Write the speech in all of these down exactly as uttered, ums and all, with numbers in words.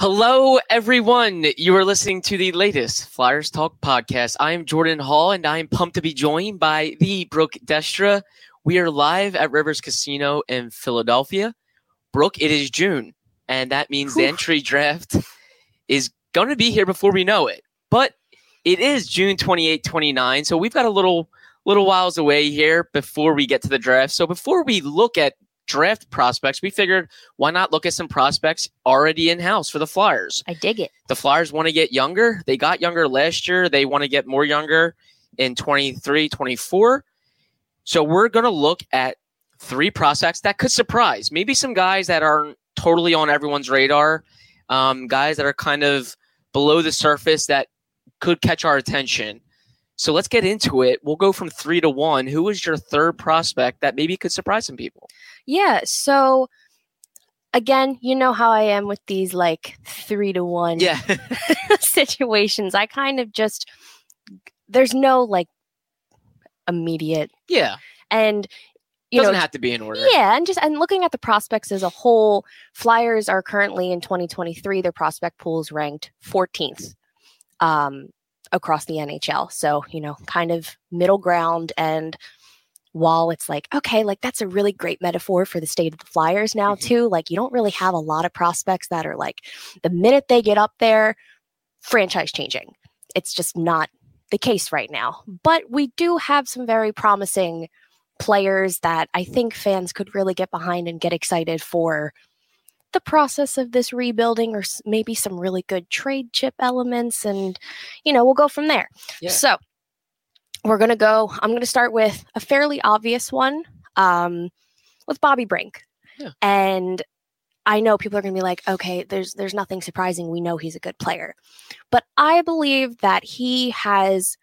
Hello, everyone. You are listening to the latest Flyers Talk podcast. I am Jordan Hall, and I am pumped to be joined by the Brooke Destra. We are live at Rivers Casino in Philadelphia. Brooke, it is June, and that means Whew. The entry draft is going to be here before we know it. But it is June twenty-eighth, twenty-nine, so we've got a little, little whiles away here before we get to the draft. So before we look at draft prospects, we figured why not look at some prospects already in-house for the Flyers. I dig it. The Flyers want to get younger. They got younger last year. They want to get more younger in twenty-three, twenty-four. So we're going to look at three prospects that could surprise. Maybe some guys that aren't totally on everyone's radar, um, guys that are kind of below the surface that could catch our attention. So let's get into it. We'll go from three to one. Who is your third prospect that maybe could surprise some people? Yeah. So again, you know how I am with these like three to one yeah. situations. I kind of just, there's no like immediate. Yeah. And you doesn't know, have to be in order. Yeah. And just, and looking at the prospects as a whole, Flyers are currently in twenty twenty-three, their prospect pool is ranked fourteenth. Um, across the N H L. So, you know, kind of middle ground. And while it's like, okay, like that's a really great metaphor for the state of the Flyers now mm-hmm. too. Like you don't really have a lot of prospects that are like the minute they get up there, franchise changing. It's just not the case right now. But we do have some very promising players that I think fans could really get behind and get excited for the process of this rebuilding, or maybe some really good trade chip elements, and you know, we'll go from there. Yeah. So we're going to go, I'm going to start with a fairly obvious one, um, with Bobby Brink. Yeah. And I know people are going to be like, okay, there's, there's nothing surprising. We know he's a good player, but I believe that he has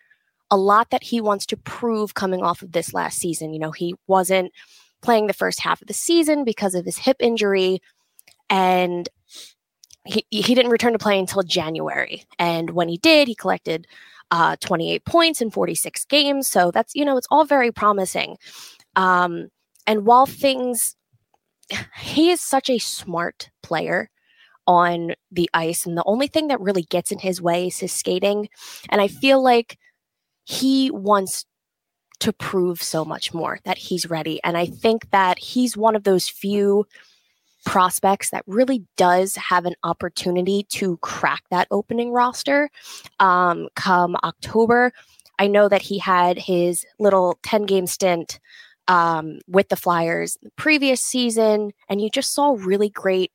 a lot that he wants to prove coming off of this last season. You know, he wasn't playing the first half of the season because of his hip injury. And he he didn't return to play until January. And when he did, he collected uh, twenty-eight points in forty-six games. So that's, you know, it's all very promising. Um, and while things, he is such a smart player on the ice. And the only thing that really gets in his way is his skating. And I feel like he wants to prove so much more that he's ready. And I think that he's one of those few prospects that really does have an opportunity to crack that opening roster um, come October. I know that he had his little ten-game stint um, with the Flyers the previous season, and you just saw really great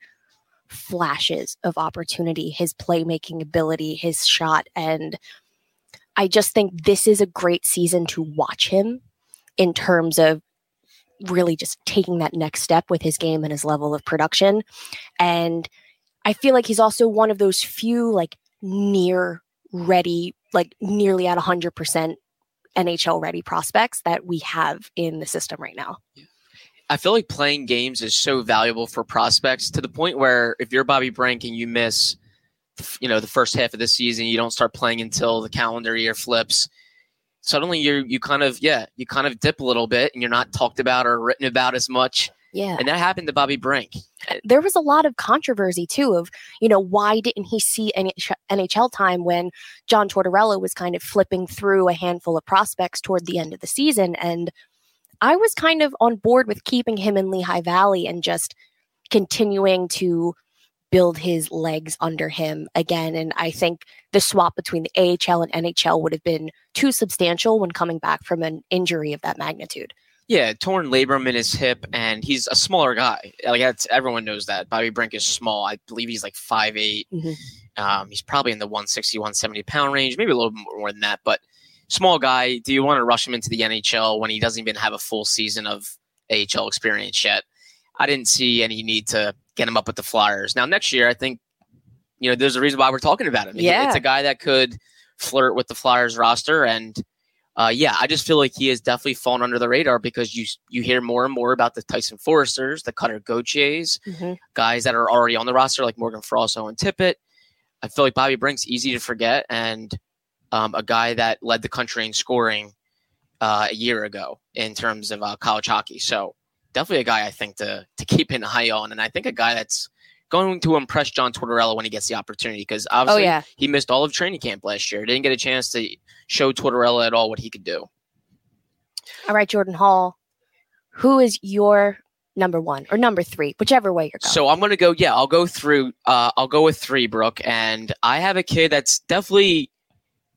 flashes of opportunity, his playmaking ability, his shot, and I just think this is a great season to watch him in terms of really just taking that next step with his game and his level of production. And I feel like he's also one of those few like near ready, like nearly at one hundred percent N H L ready prospects that we have in the system right now. I feel like playing games is so valuable for prospects to the point where if you're Bobby Brink and you miss, you know, the first half of the season, you don't start playing until the calendar year flips. Suddenly you you kind of, yeah, you kind of dip a little bit and you're not talked about or written about as much. Yeah. And that happened to Bobby Brink. There was a lot of controversy too of, you know, why didn't he see N H L time when John Tortorella was kind of flipping through a handful of prospects toward the end of the season. And I was kind of on board with keeping him in Lehigh Valley and just continuing to build his legs under him again. And I think the swap between the A H L and N H L would have been too substantial when coming back from an injury of that magnitude. Yeah, torn labrum in his hip, and he's a smaller guy. Like that's, everyone knows that. Bobby Brink is small. I believe he's like five eight. Mm-hmm. Um, he's probably in the one sixty, one seventy pound range, maybe a little bit more than that, but small guy. Do you want to rush him into the N H L when he doesn't even have a full season of A H L experience yet? I didn't see any need to get him up with the Flyers. Now, next year, I think, you know, there's a reason why we're talking about him. Yeah. It's a guy that could flirt with the Flyers roster. And uh, yeah, I just feel like he has definitely fallen under the radar because you you hear more and more about the Tyson Foersters, the Cutter Gauthiers, mm-hmm. guys that are already on the roster like Morgan Frost, Owen Tippett. I feel like Bobby Brink's easy to forget and um, a guy that led the country in scoring uh, a year ago in terms of uh, college hockey. So definitely a guy I think to to keep an eye on. And I think a guy that's going to impress John Tortorella when he gets the opportunity because obviously oh, yeah. he missed all of training camp last year. Didn't get a chance to show Tortorella at all what he could do. All right, Jordan Hall, who is your number one or number three, whichever way you're going? So I'm going to go, yeah, I'll go through, uh, I'll go with three, Brooke. And I have a kid that's definitely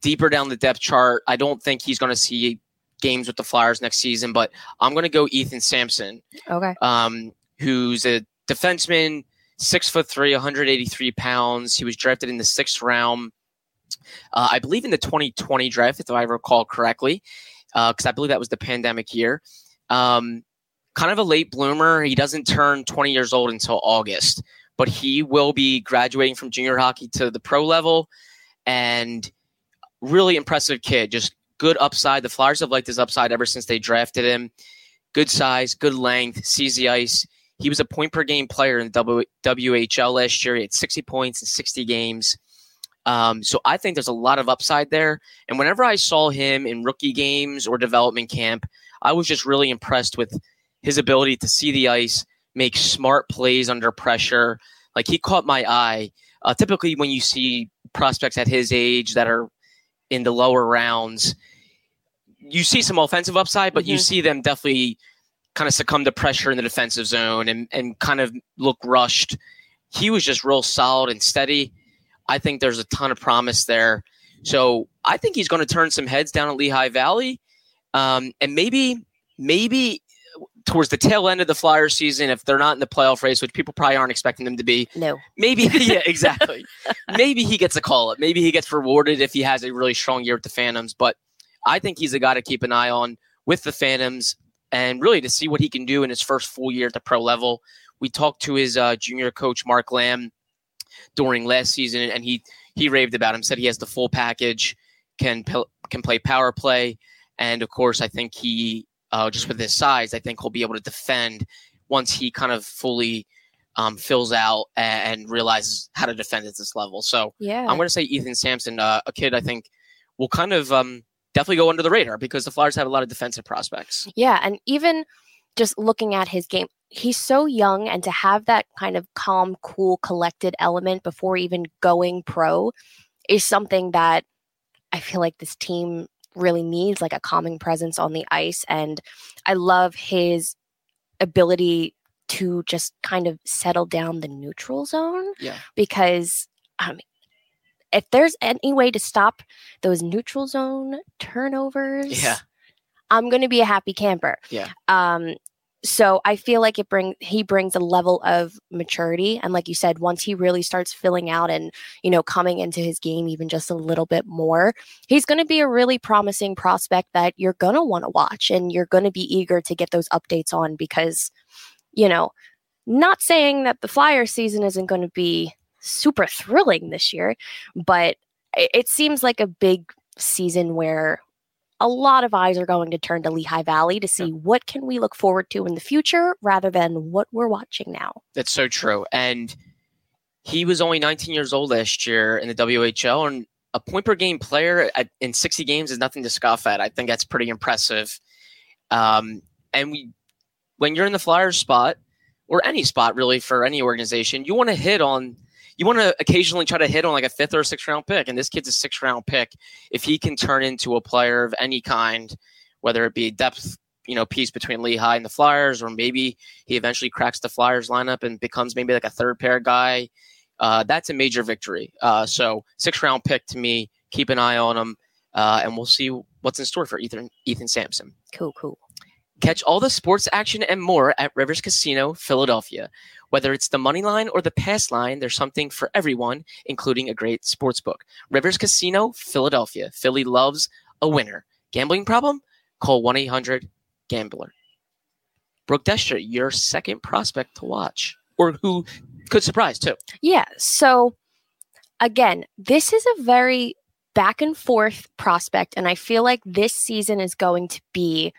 deeper down the depth chart. I don't think he's going to see games with the Flyers next season, but I'm going to go Ethan Sampson. Okay. Um, who's a defenseman, six foot three, one eighty-three pounds. He was drafted in the sixth round, uh, I believe in the twenty twenty draft, if I recall correctly, because uh, I believe that was the pandemic year. Um, kind of a late bloomer. He doesn't turn twenty years old until August, but he will be graduating from junior hockey to the pro level, and really impressive kid. Just good upside. The Flyers have liked his upside ever since they drafted him. Good size, good length, sees the ice. He was a point-per-game player in the W H L last year. He had sixty points in sixty games. Um, so I think there's a lot of upside there. And whenever I saw him in rookie games or development camp, I was just really impressed with his ability to see the ice, make smart plays under pressure. Like, he caught my eye. Uh, typically, when you see prospects at his age that are in the lower rounds, you see some offensive upside, but mm-hmm. you see them definitely kind of succumb to pressure in the defensive zone and, and kind of look rushed. He was just real solid and steady. I think there's a ton of promise there. So I think he's going to turn some heads down at Lehigh Valley. Um, and maybe, maybe towards the tail end of the Flyers season, if they're not in the playoff race, which people probably aren't expecting them to be. No. Maybe, yeah, exactly. Maybe he gets a call-up. Maybe he gets rewarded if he has a really strong year with the Phantoms. But I think he's a guy to keep an eye on with the Phantoms and really to see what he can do in his first full year at the pro level. We talked to his uh, junior coach, Mark Lamb, during last season, and he he raved about him, said he has the full package, can, can play power play. And, of course, I think he – Uh, just with his size, I think he'll be able to defend once he kind of fully um, fills out and, and realizes how to defend at this level. So yeah. I'm going to say Ethan Sampson, uh, a kid I think will kind of um, definitely go under the radar because the Flyers have a lot of defensive prospects. Yeah, and even just looking at his game, he's so young, and to have that kind of calm, cool, collected element before even going pro is something that I feel like this team really needs, like a calming presence on the ice. And I love his ability to just kind of settle down the neutral zone. Yeah. Because um, if there's any way to stop those neutral zone turnovers, yeah, I'm going to be a happy camper. Yeah. Um. So I feel like it bring he brings a level of maturity. And like you said, once he really starts filling out and, you know, coming into his game even just a little bit more, he's going to be a really promising prospect that you're going to want to watch and you're going to be eager to get those updates on because, you know, not saying that the Flyer season isn't going to be super thrilling this year, but it seems like a big season where a lot of eyes are going to turn to Lehigh Valley to see yeah. what can we look forward to in the future rather than what we're watching now. That's so true. And he was only nineteen years old last year in the W H L, and a point per game player at, in sixty games is nothing to scoff at. I think that's pretty impressive. Um, and we, when you're in the Flyers spot or any spot really for any organization, you want to hit on You want to occasionally try to hit on like a fifth or a sixth round pick. And this kid's a sixth round pick. If he can turn into a player of any kind, whether it be a depth, you know, piece between Lehigh and the Flyers, or maybe he eventually cracks the Flyers lineup and becomes maybe like a third pair guy, uh, that's a major victory. Uh, so sixth round pick to me, keep an eye on him. Uh, and we'll see what's in store for Ethan, Ethan Sampson. Cool, cool. Catch all the sports action and more at Rivers Casino, Philadelphia. Whether it's the money line or the pass line, there's something for everyone, including a great sports book. Rivers Casino, Philadelphia. Philly loves a winner. Gambling problem? Call one eight hundred gambler. Brooke Destra, your second prospect to watch, or who could surprise too. Yeah, so again, this is a very back and forth prospect, and I feel like this season is going to be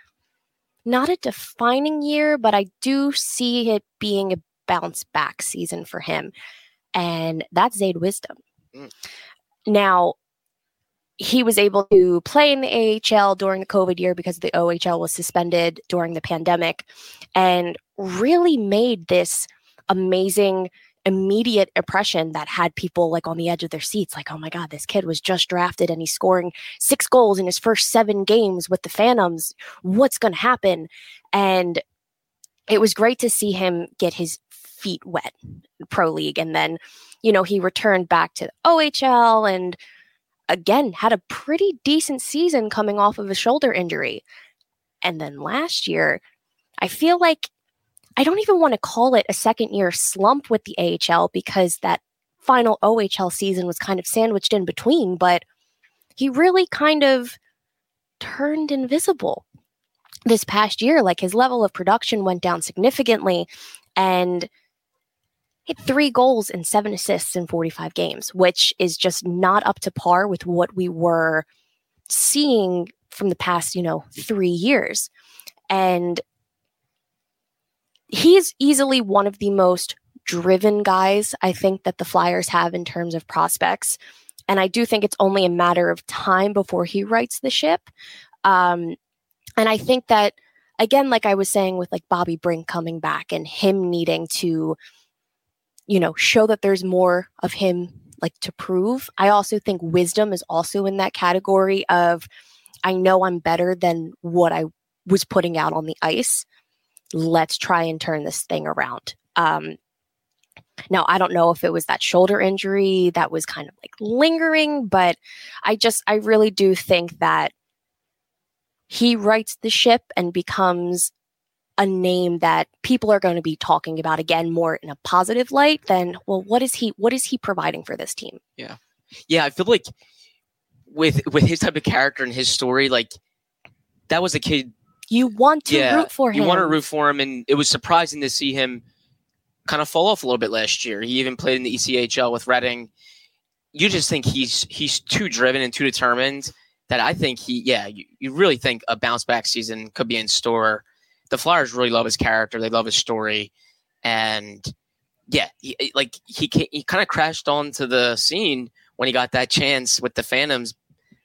not a defining year, but I do see it being a bounce back season for him. And that's Zayde Wisdom. Mm. Now, he was able to play in the A H L during the COVID year because the O H L was suspended during the pandemic, and really made this amazing immediate impression that had people like on the edge of their seats, like, oh my God, this kid was just drafted and he's scoring six goals in his first seven games with the Phantoms. What's going to happen? And it was great to see him get his feet wet in pro league. And then, you know, he returned back to the O H L and again had a pretty decent season coming off of a shoulder injury. And then last year, I feel like I don't even want to call it a second year slump with the A H L because that final O H L season was kind of sandwiched in between, but he really kind of turned invisible this past year. Like, his level of production went down significantly and hit three goals and seven assists in forty-five games, which is just not up to par with what we were seeing from the past, you know, three years. And he's easily one of the most driven guys I think that the Flyers have in terms of prospects. And I do think it's only a matter of time before he rights the ship. Um, and I think that, again, like I was saying with like Bobby Brink coming back and him needing to, you know, show that there's more of him like to prove. I also think Wisdom is also in that category of, I know I'm better than what I was putting out on the ice. Let's try and turn this thing around. Um, now, I don't know if it was that shoulder injury that was kind of like lingering, but I just, I really do think that he rights the ship and becomes a name that people are going to be talking about again, more in a positive light than, well, what is he, what is he providing for this team? Yeah. Yeah. I feel like with, with his type of character and his story, like that was a kid you want to yeah, root for him. You want to root for him, and it was surprising to see him kind of fall off a little bit last year. He even played in the E C H L with Reading. You just think he's he's too driven and too determined that I think he, yeah, you, you really think a bounce-back season could be in store. The Flyers really love his character. They love his story. And, yeah, he, like he, he kind of crashed onto the scene when he got that chance with the Phantoms.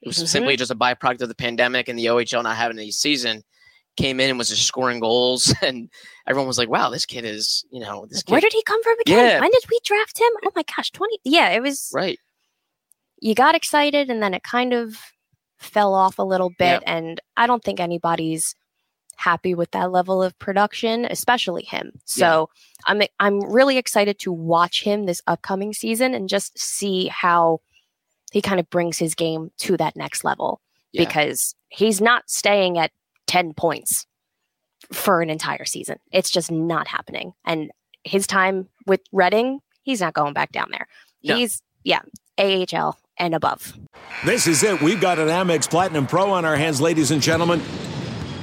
It was mm-hmm. simply just a byproduct of the pandemic and the O H L not having any season. Came in and was just scoring goals, and everyone was like, wow, this kid is, you know, this kid. Where did he come from again? Yeah. When did we draft him? Oh my gosh, twenty. Yeah, it was right. You got excited and then it kind of fell off a little bit. Yeah. And I don't think anybody's happy with that level of production, especially him. So yeah. I'm, I'm really excited to watch him this upcoming season and just see how he kind of brings his game to that next level, yeah. because he's not staying at ten points for an entire season. It's just not happening. And his time with Reading, he's not going back down there. No. He's, yeah, A H L and above. This is it. We've got an Amex Platinum Pro on our hands, ladies and gentlemen.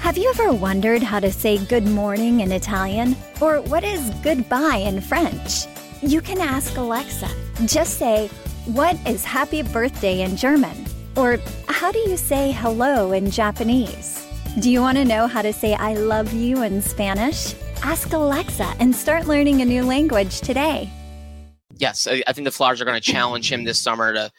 Have you ever wondered how to say good morning in Italian? Or what is goodbye in French? You can ask Alexa. Just say, what is happy birthday in German? Or how do you say hello in Japanese? Do you want to know how to say I love you in Spanish? Ask Alexa and start learning a new language today. Yes, I, I think the Flyers are going to challenge him this summer to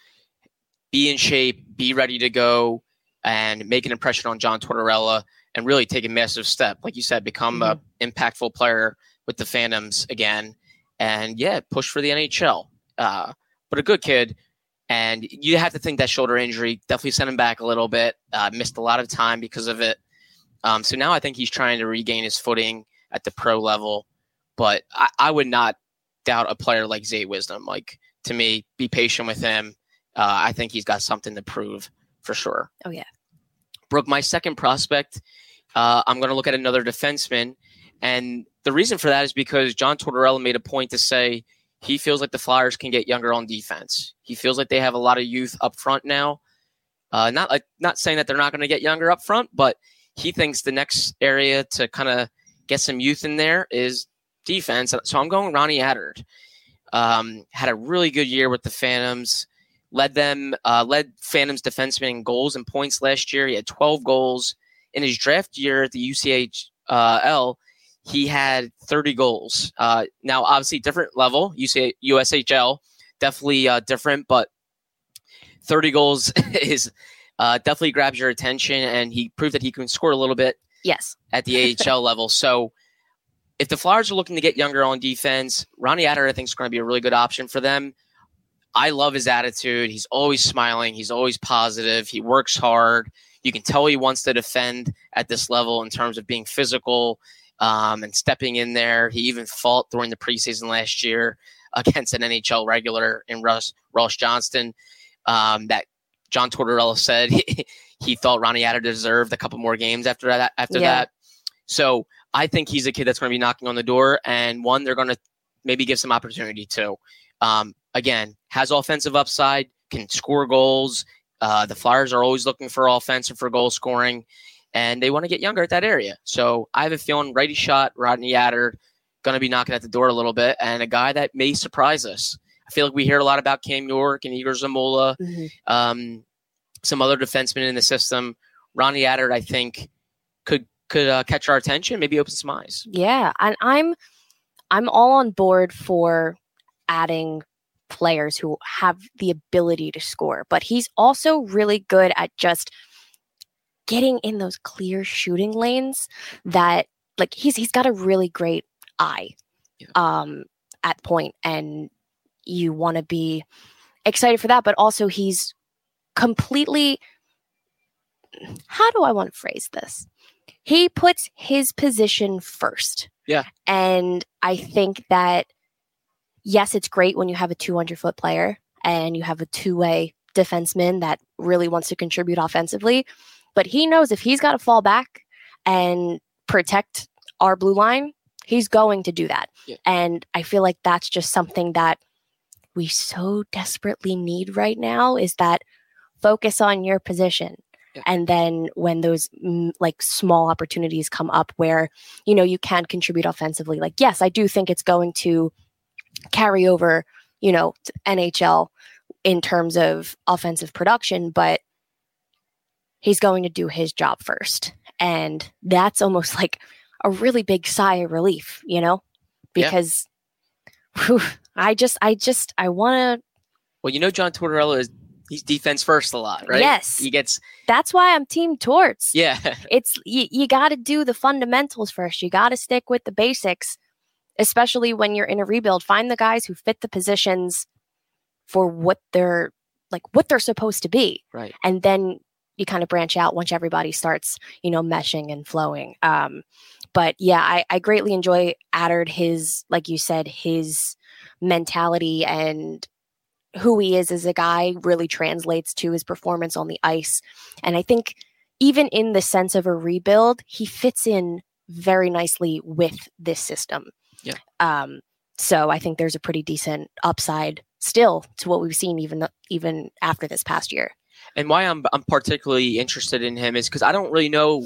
be in shape, be ready to go, and make an impression on John Tortorella and really take a massive step. Like you said, become mm-hmm. an impactful player, with the Phantoms again, and yeah, push for the N H L. Uh, but a good kid. And you have to think that shoulder injury definitely sent him back a little bit. Uh, missed a lot of time because of it. Um, so now I think he's trying to regain his footing at the pro level. But I, I would not doubt a player like Zayde Wisdom. Like, to me, be patient with him. Uh, I think he's got something to prove for sure. Oh, yeah. Brooke, my second prospect, uh, I'm going to look at another defenseman. And the reason for that is because John Tortorella made a point to say he feels like the Flyers can get younger on defense. He feels like they have a lot of youth up front now. Uh, not like, not saying that they're not going to get younger up front, but he thinks the next area to kind of get some youth in there is defense. So I'm going Ronnie Attard. Um, had a really good year with the Phantoms. Led them, uh, led Phantoms defensemen in goals and points last year. He had twelve goals. In his draft year at the U C H L, he had thirty goals. Uh, now, obviously, different level. U S H L, definitely uh, different, but thirty goals is uh, definitely grabs your attention, and he proved that he can score a little bit. Yes, at the A H L level. So, if the Flyers are looking to get younger on defense, Ronnie Attard, I think, is going to be a really good option for them. I love his attitude. He's always smiling. He's always positive. He works hard. You can tell he wants to defend at this level in terms of being physical um, and stepping in there. He even fought during the preseason last year against an N H L regular in Russ, Ross Johnston um, that John Tortorella said he, he thought Ronnie Attard deserved a couple more games after that. After yeah. that. So I think he's a kid that's going to be knocking on the door, and one they're going to maybe give some opportunity to. Um, Again, has offensive upside, can score goals. Uh, the Flyers are always looking for offense and for goal scoring, and they want to get younger at that area. So I have a feeling righty shot, Rodney Attard, going to be knocking at the door a little bit, and a guy that may surprise us. I feel like we hear a lot about Cam York and Igor Zamola, mm-hmm. um, some other defensemen in the system. Ronnie Attard, I think, could could uh, catch our attention, maybe open some eyes. Yeah, and I'm I'm all on board for adding players who have the ability to score, but he's also really good at just getting in those clear shooting lanes that, like, he's he's got a really great eye yeah. um at point, and you want to be excited for that. But also, he's completely, how do I want to phrase this, he puts his position first. Yeah. And I think that yes, it's great when you have a two hundred foot player and you have a two-way defenseman that really wants to contribute offensively, but he knows if he's got to fall back and protect our blue line, he's going to do that. Yeah. And I feel like that's just something that we so desperately need right now, is that focus on your position. Yeah. And then when those like small opportunities come up where, you know, you can contribute offensively, like, yes, I do think it's going to carry over, you know, N H L in terms of offensive production, but he's going to do his job first. And that's almost like a really big sigh of relief, you know, because yeah. whew, I just, I just, I want to. Well, you know, John Tortorella is, he's defense first a lot, right? Yes. He gets. That's why I'm team Torts. Yeah. It's, you, you got to do the fundamentals first. You got to stick with the basics. Especially when you're in a rebuild, find the guys who fit the positions for what they're like, what they're supposed to be. Right. And then you kind of branch out once everybody starts, you know, meshing and flowing. Um, but yeah, I, I greatly enjoy Attard, his, like you said, his mentality and who he is as a guy really translates to his performance on the ice. And I think even in the sense of a rebuild, he fits in very nicely with this system. Yeah. Um, so I think there's a pretty decent upside still to what we've seen even even after this past year. And why I'm I'm particularly interested in him is because I don't really know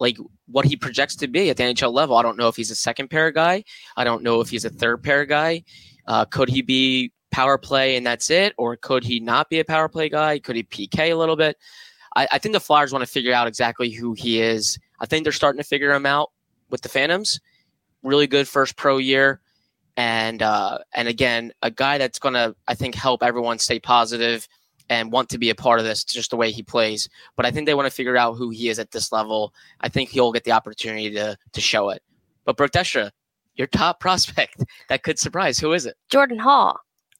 like what he projects to be at the N H L level. I don't know if he's a second pair guy. I don't know if he's a third pair guy. Uh, could he be power play and that's it? Or could he not be a power play guy? Could he P K a little bit? I, I think the Flyers want to figure out exactly who he is. I think they're starting to figure him out with the Phantoms. Really good first pro year. And uh, and again, a guy that's going to, I think, help everyone stay positive and want to be a part of this, just the way he plays. But I think they want to figure out who he is at this level. I think he'll get the opportunity to to show it. But Brooke Destra, your top prospect that could surprise. Who is it? Jordan Hall.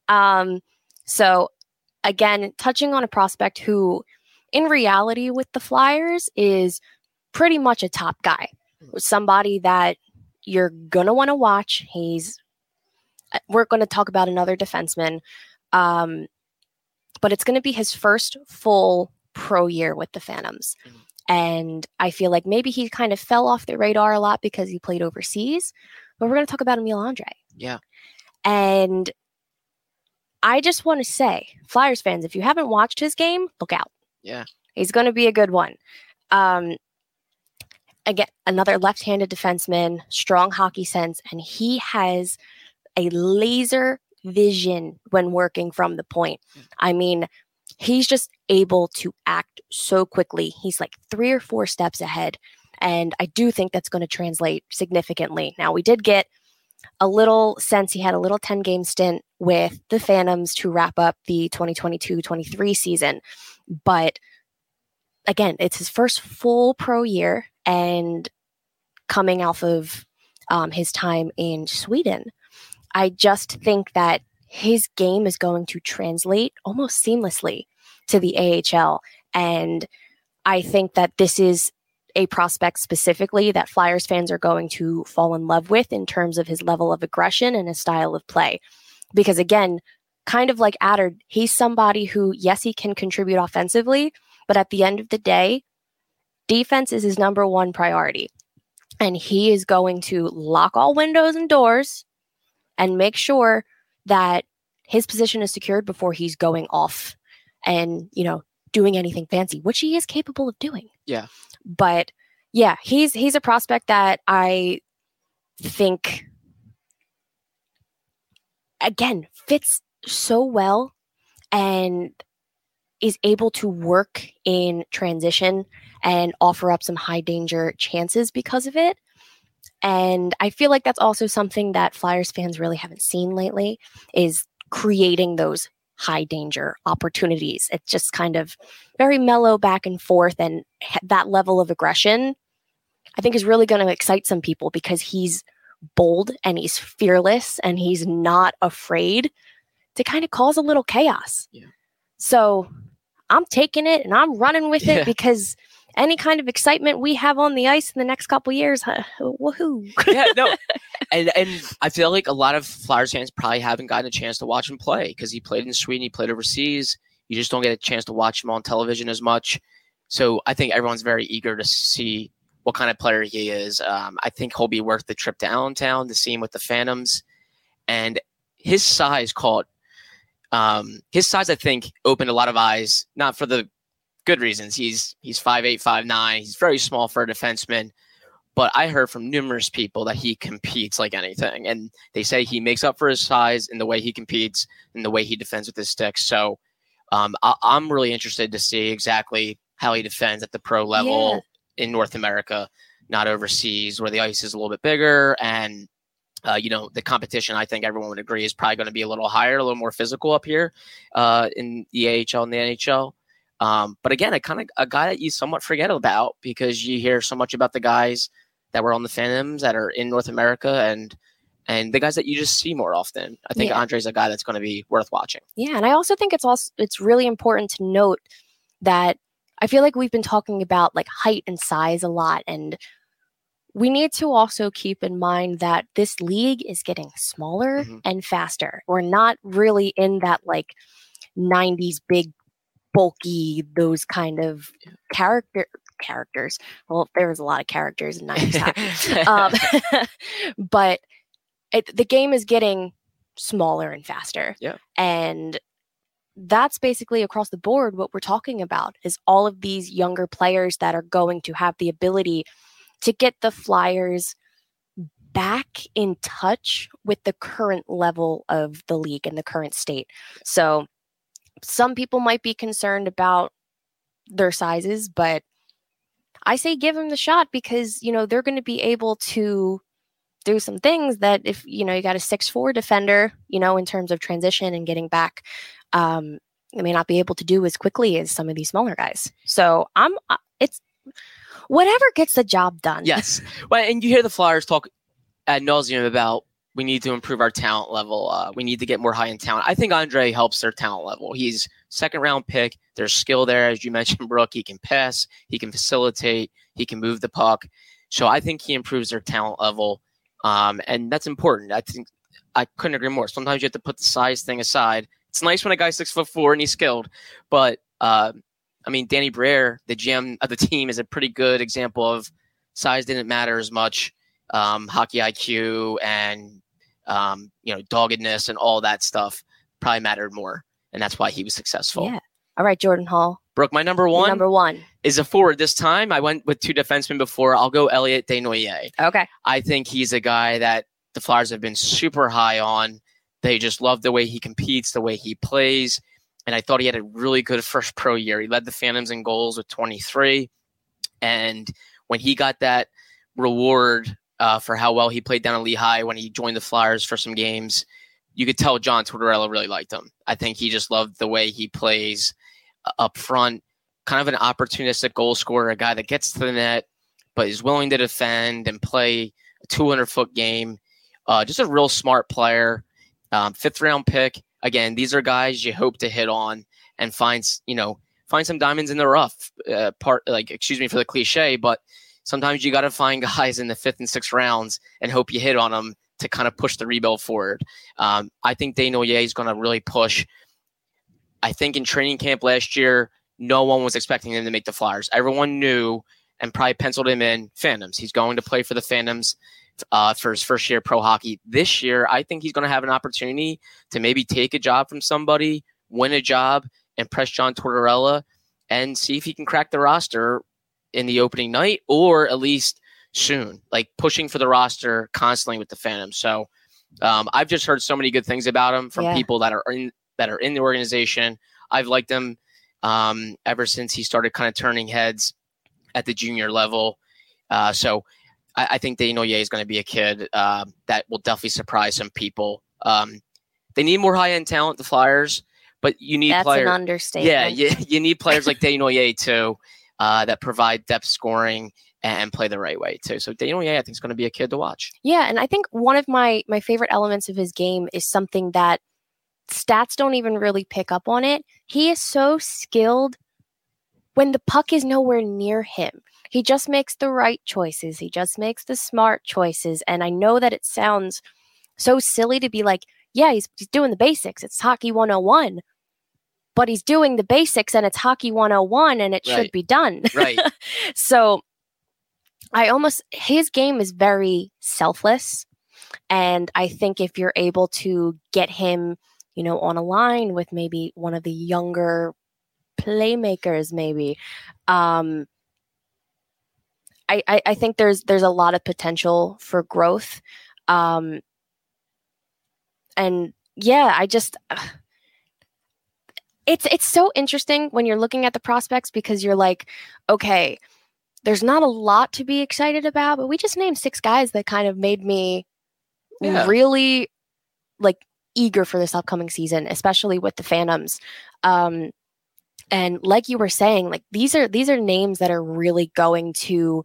Um, so again, touching on a prospect who in reality with the Flyers is pretty much a top guy, somebody that you're going to want to watch. He's, we're going to talk about another defenseman, um, but it's going to be his first full pro year with the Phantoms. Mm-hmm. And I feel like maybe he kind of fell off the radar a lot because he played overseas, but we're going to talk about Emil Andre. Yeah. And I just want to say, Flyers fans, if you haven't watched his game, look out. Yeah. He's going to be a good one. Um, again, another left-handed defenseman, strong hockey sense, and he has a laser vision when working from the point. I mean, he's just able to act so quickly. He's like three or four steps ahead. And I do think that's going to translate significantly. Now, we did get a little sense he had a little ten-game stint with the Phantoms to wrap up the twenty twenty-two twenty-three season. But again, it's his first full pro year and coming off of um, his time in Sweden. I just think that his game is going to translate almost seamlessly to the A H L. And I think that this is a prospect specifically that Flyers fans are going to fall in love with in terms of his level of aggression and his style of play. Because again, kind of like Attard, he's somebody who, yes, he can contribute offensively, but at the end of the day, defense is his number one priority. And he is going to lock all windows and doors and make sure that his position is secured before he's going off and, you know, doing anything fancy, which he is capable of doing. Yeah. But yeah, he's, he's a prospect that I think, again, fits so well and is able to work in transition and offer up some high danger chances because of it. And I feel like that's also something that Flyers fans really haven't seen lately, is creating those high danger opportunities. It's just kind of very mellow back and forth. And that level of aggression, I think, is really going to excite some people because he's bold and he's fearless and he's not afraid to kind of cause a little chaos. Yeah. So I'm taking it and I'm running with it, yeah, because any kind of excitement we have on the ice in the next couple of years, huh? Woohoo! Yeah, no, and and I feel like a lot of Flyers fans probably haven't gotten a chance to watch him play because he played in Sweden, he played overseas. You just don't get a chance to watch him on television as much. So I think everyone's very eager to see what kind of player he is. Um, I think he'll be worth the trip to Allentown to see him with the Phantoms, and his size caught. Um, his size, I think, opened a lot of eyes, not for the good reasons. He's he's five eight, five nine. He's very small for a defenseman. But I heard from numerous people that he competes like anything. And they say he makes up for his size in the way he competes and the way he defends with his stick. So um, I, I'm really interested to see exactly how he defends at the pro level, yeah, in North America, not overseas, where the ice is a little bit bigger. And, uh, you know, the competition, I think everyone would agree, is probably going to be a little higher, a little more physical up here uh, in the A H L and the N H L. Um, but again, a kind of a guy that you somewhat forget about because you hear so much about the guys that were on the Phantoms that are in North America and and the guys that you just see more often. I think, yeah, Andre's a guy that's going to be worth watching. Yeah, and I also think it's also it's really important to note that I feel like we've been talking about like height and size a lot, and we need to also keep in mind that this league is getting smaller, mm-hmm, and faster. We're not really in that like nineties big bulky, those kind of character characters. Well, there was a lot of characters in nineties hockey. um, but it, the game is getting smaller and faster. Yeah. And that's basically across the board what we're talking about, is all of these younger players that are going to have the ability to get the Flyers back in touch with the current level of the league and the current state. So some people might be concerned about their sizes, but I say give them the shot because, you know, they're going to be able to do some things that if, you know, you got a six four defender, you know, in terms of transition and getting back, um, they may not be able to do as quickly as some of these smaller guys. So I'm, it's whatever gets the job done. Yes. Well, and you hear the Flyers talk ad nauseum about we need to improve our talent level. Uh, we need to get more high-end talent. I think Andre helps their talent level. He's second-round pick. There's skill there, as you mentioned, Brooke. He can pass. He can facilitate. He can move the puck. So I think he improves their talent level, um, and that's important. I think I couldn't agree more. Sometimes you have to put the size thing aside. It's nice when a guy's six foot four and he's skilled, but uh, I mean, Danny Briere, the G M of the team, is a pretty good example of size didn't matter as much. Um, hockey I Q and um, you know, doggedness and all that stuff probably mattered more, and that's why he was successful. Yeah. All right, Jordan Hall. Brooke, my number one, number one is a forward this time. I went with two defensemen before. I'll go Elliott Desnoyers. Okay. I think he's a guy that the Flyers have been super high on. They just love the way he competes, the way he plays, and I thought he had a really good first pro year. He led the Phantoms in goals with twenty-three, and when he got that reward uh, for how well he played down in Lehigh when he joined the Flyers for some games, you could tell John Tortorella really liked him. I think he just loved the way he plays up front, kind of an opportunistic goal scorer, a guy that gets to the net but is willing to defend and play a two hundred foot game. Uh, just a real smart player, um, fifth round pick. Again, these are guys you hope to hit on and find, you know, find some diamonds in the rough. Uh, part like, excuse me for the cliche, but sometimes you got to find guys in the fifth and sixth rounds and hope you hit on them to kind of push the rebuild forward. Um, I think Desnoyers is going to really push. I think in training camp last year, no one was expecting him to make the Flyers. Everyone knew and probably penciled him in Phantoms. He's going to play for the Phantoms uh, for his first year of pro hockey. This year, I think he's going to have an opportunity to maybe take a job from somebody, win a job, impress John Tortorella, and see if he can crack the roster in the opening night or at least soon, like pushing for the roster constantly with the Phantoms. So um, I've just heard so many good things about him from yeah. people that are in that are in the organization. I've liked him um, ever since he started kind of turning heads at the junior level. Uh, so I, I think Desnoyers is going to be a kid uh, that will definitely surprise some people. Um, they need more high-end talent, the Flyers, but you need That's players. That's an understatement. Yeah, you, you need players like Desnoyers too uh, that provide depth scoring and play the right way too. So Desnoyers, I think, is going to be a kid to watch. Yeah, and I think one of my my favorite elements of his game is something that stats don't even really pick up on it. He is so skilled when the puck is nowhere near him. He just makes the right choices. He just makes the smart choices. And I know that it sounds so silly to be like, yeah, he's, he's doing the basics. It's hockey one oh one. But he's doing the basics and it's hockey one oh one and it right. should be done. Right. So I almost, his game is very selfless. And I think if you're able to get him, you know, on a line with maybe one of the younger playmakers, maybe. Um, I, I, I think there's there's a lot of potential for growth. Um, and yeah, I just uh, it's it's so interesting when you're looking at the prospects because you're like, okay, there's not a lot to be excited about, but we just named six guys that kind of made me yeah. really like eager for this upcoming season, especially with the Phantoms. Um, And like you were saying, like these are these are names that are really going to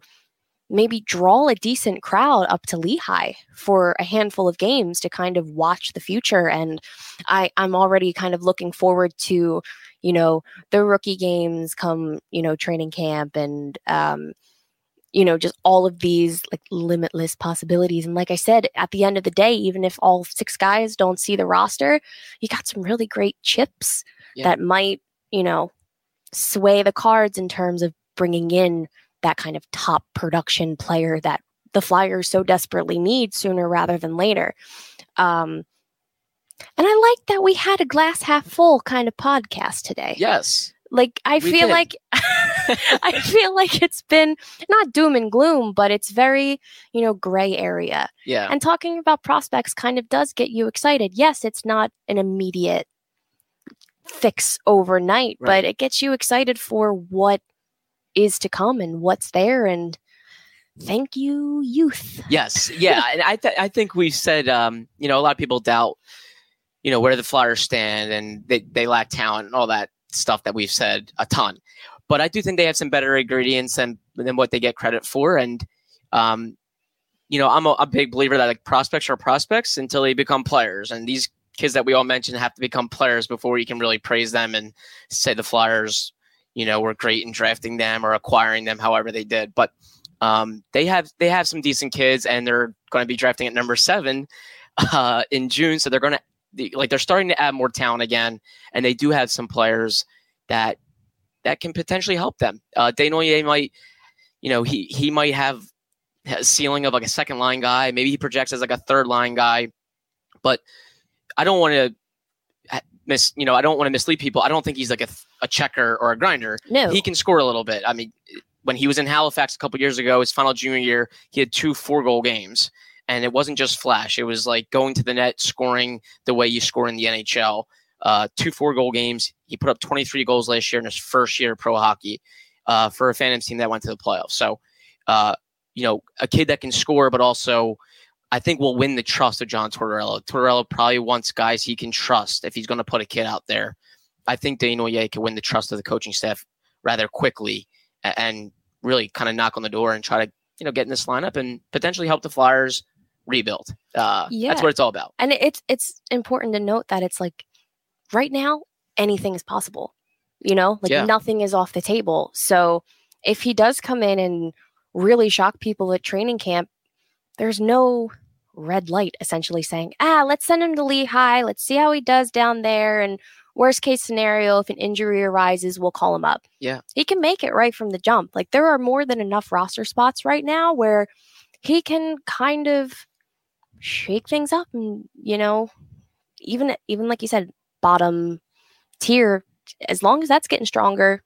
maybe draw a decent crowd up to Lehigh for a handful of games to kind of watch the future. And I, I'm already kind of looking forward to, you know, the rookie games come, you know, training camp and, um, you know, just all of these like limitless possibilities. And like I said, at the end of the day, even if all six guys don't see the roster, you got some really great chips yeah. that might, you know, sway the cards in terms of bringing in that kind of top production player that the Flyers so desperately need sooner rather than later. Um, and I like that we had a glass half full kind of podcast today. Yes. Like, I feel did. like, I feel like it's been not doom and gloom, but it's very, you know, gray area. Yeah. And talking about prospects kind of does get you excited. Yes, it's not an immediate fix overnight, right. but it gets you excited for what is to come and what's there. And thank you, youth. Yes. Yeah. And I, th- I think we said, um, you know, a lot of people doubt, you know, where the Flyers stand and they, they lack talent and all that stuff that we've said a ton, but I do think they have some better ingredients than, than what they get credit for. And, um, you know, I'm a, a big believer that like prospects are prospects until they become players. And these kids that we all mentioned have to become players before you can really praise them and say the Flyers, you know, were great in drafting them or acquiring them, however they did. But um, they have they have some decent kids, and they're going to be drafting at number seven uh, in June. So they're going to like they're starting to add more talent again, and they do have some players that that can potentially help them. Uh, Desnoyers might, you know, he he might have a ceiling of like a second line guy. Maybe he projects as like a third line guy, but I don't want to miss, you know, I don't want to mislead people. I don't think he's like a, a checker or a grinder. No, he can score a little bit. I mean, when he was in Halifax a couple years ago, his final junior year, he had two four goal games, and it wasn't just flash. It was like going to the net, scoring the way you score in the N H L. Uh, two four goal games. He put up twenty-three goals last year in his first year of pro hockey uh, for a Phantoms team that went to the playoffs. So, uh, you know, a kid that can score, but also I think will win the trust of John Tortorella. Tortorella probably wants guys he can trust if he's going to put a kid out there. I think Desnoyers can win the trust of the coaching staff rather quickly and really kind of knock on the door and try to, you know, get in this lineup and potentially help the Flyers rebuild. Uh, yeah. That's what it's all about. And it's, it's important to note that it's like right now, anything is possible, you know, like yeah. nothing is off the table. So if he does come in and really shock people at training camp, there's no red light essentially saying, ah, let's send him to Lehigh. Let's see how he does down there. And worst case scenario, if an injury arises, we'll call him up. Yeah, he can make it right from the jump. Like there are more than enough roster spots right now where he can kind of shake things up. And, you know, even, even like you said, bottom tier, as long as that's getting stronger.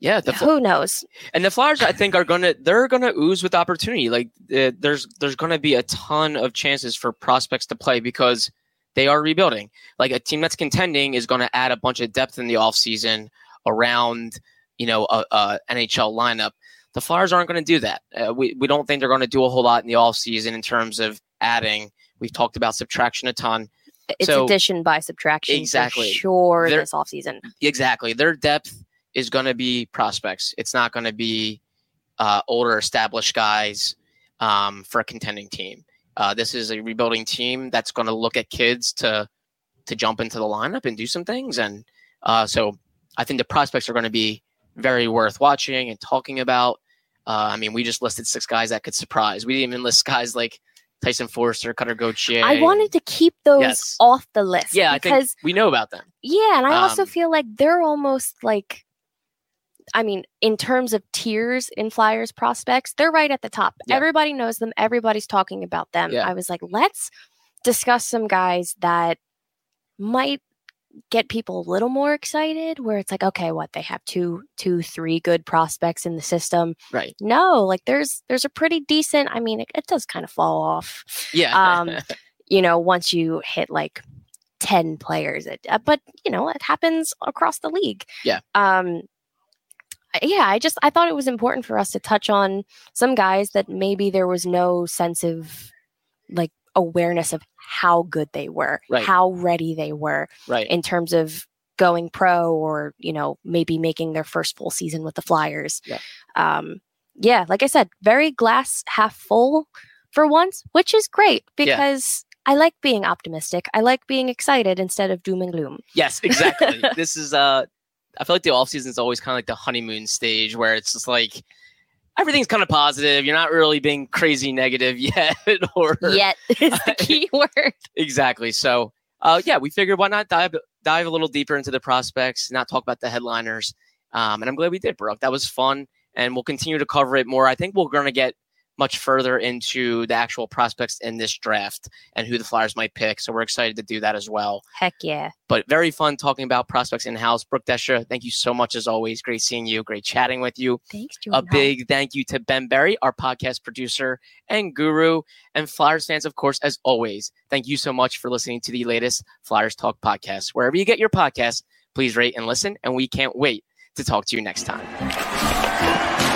Yeah, the fl- who knows? And the Flyers, I think, are gonna they're gonna ooze with opportunity. Like uh, there's there's gonna be a ton of chances for prospects to play because they are rebuilding. Like a team that's contending is gonna add a bunch of depth in the offseason around, you know, a, a N H L lineup. The Flyers aren't gonna do that. Uh, we we don't think they're gonna do a whole lot in the offseason in terms of adding. We've talked about subtraction a ton. It's so, addition by subtraction. Exactly. For sure, their, this offseason. Exactly. Their depth is going to be prospects. It's not going to be uh, older, established guys um, for a contending team. Uh, this is a rebuilding team that's going to look at kids to to jump into the lineup and do some things. And uh, so I think the prospects are going to be very worth watching and talking about. Uh, I mean, we just listed six guys that could surprise. We didn't even list guys like Tyson Foerster, Cutter Gauthier. I wanted to keep those yes. off the list. Yeah, because I think we know about them. Yeah, and I um, also feel like they're almost like, I mean, in terms of tiers in Flyers prospects, they're right at the top. Yeah. Everybody knows them. Everybody's talking about them. Yeah. I was like, let's discuss some guys that might get people a little more excited where it's like, okay, what, they have two, two, three good prospects in the system. Right. No, like there's, there's a pretty decent, I mean, it, it does kind of fall off. Yeah. Um, you know, once you hit like ten players, it, uh, but you know, it happens across the league. Yeah. Um, Yeah, I just I thought it was important for us to touch on some guys that maybe there was no sense of like awareness of how good they were, right. how ready they were right. in terms of going pro or, you know, maybe making their first full season with the Flyers. Yeah, um, yeah like I said, very glass half full for once, which is great because yeah. I like being optimistic. I like being excited instead of doom and gloom. Yes, exactly. This is uh I feel like the offseason is always kind of like the honeymoon stage where it's just like everything's kind of positive. You're not really being crazy negative yet. or Yet is the key word. Exactly. So, uh, yeah, we figured why not dive dive a little deeper into the prospects, not talk about the headliners. Um, and I'm glad we did, Brooke. That was fun. And we'll continue to cover it more. I think we're going to get much further into the actual prospects in this draft and who the Flyers might pick. So we're excited to do that as well. Heck yeah. But very fun talking about prospects in-house. Brooke Destra, thank you so much as always. Great seeing you. Great chatting with you. Thanks, Jordan. A big thank you to Ben Berry, our podcast producer and guru, and Flyers fans, of course, as always. Thank you so much for listening to the latest Flyers Talk podcast. Wherever you get your podcast, please rate and listen. And we can't wait to talk to you next time.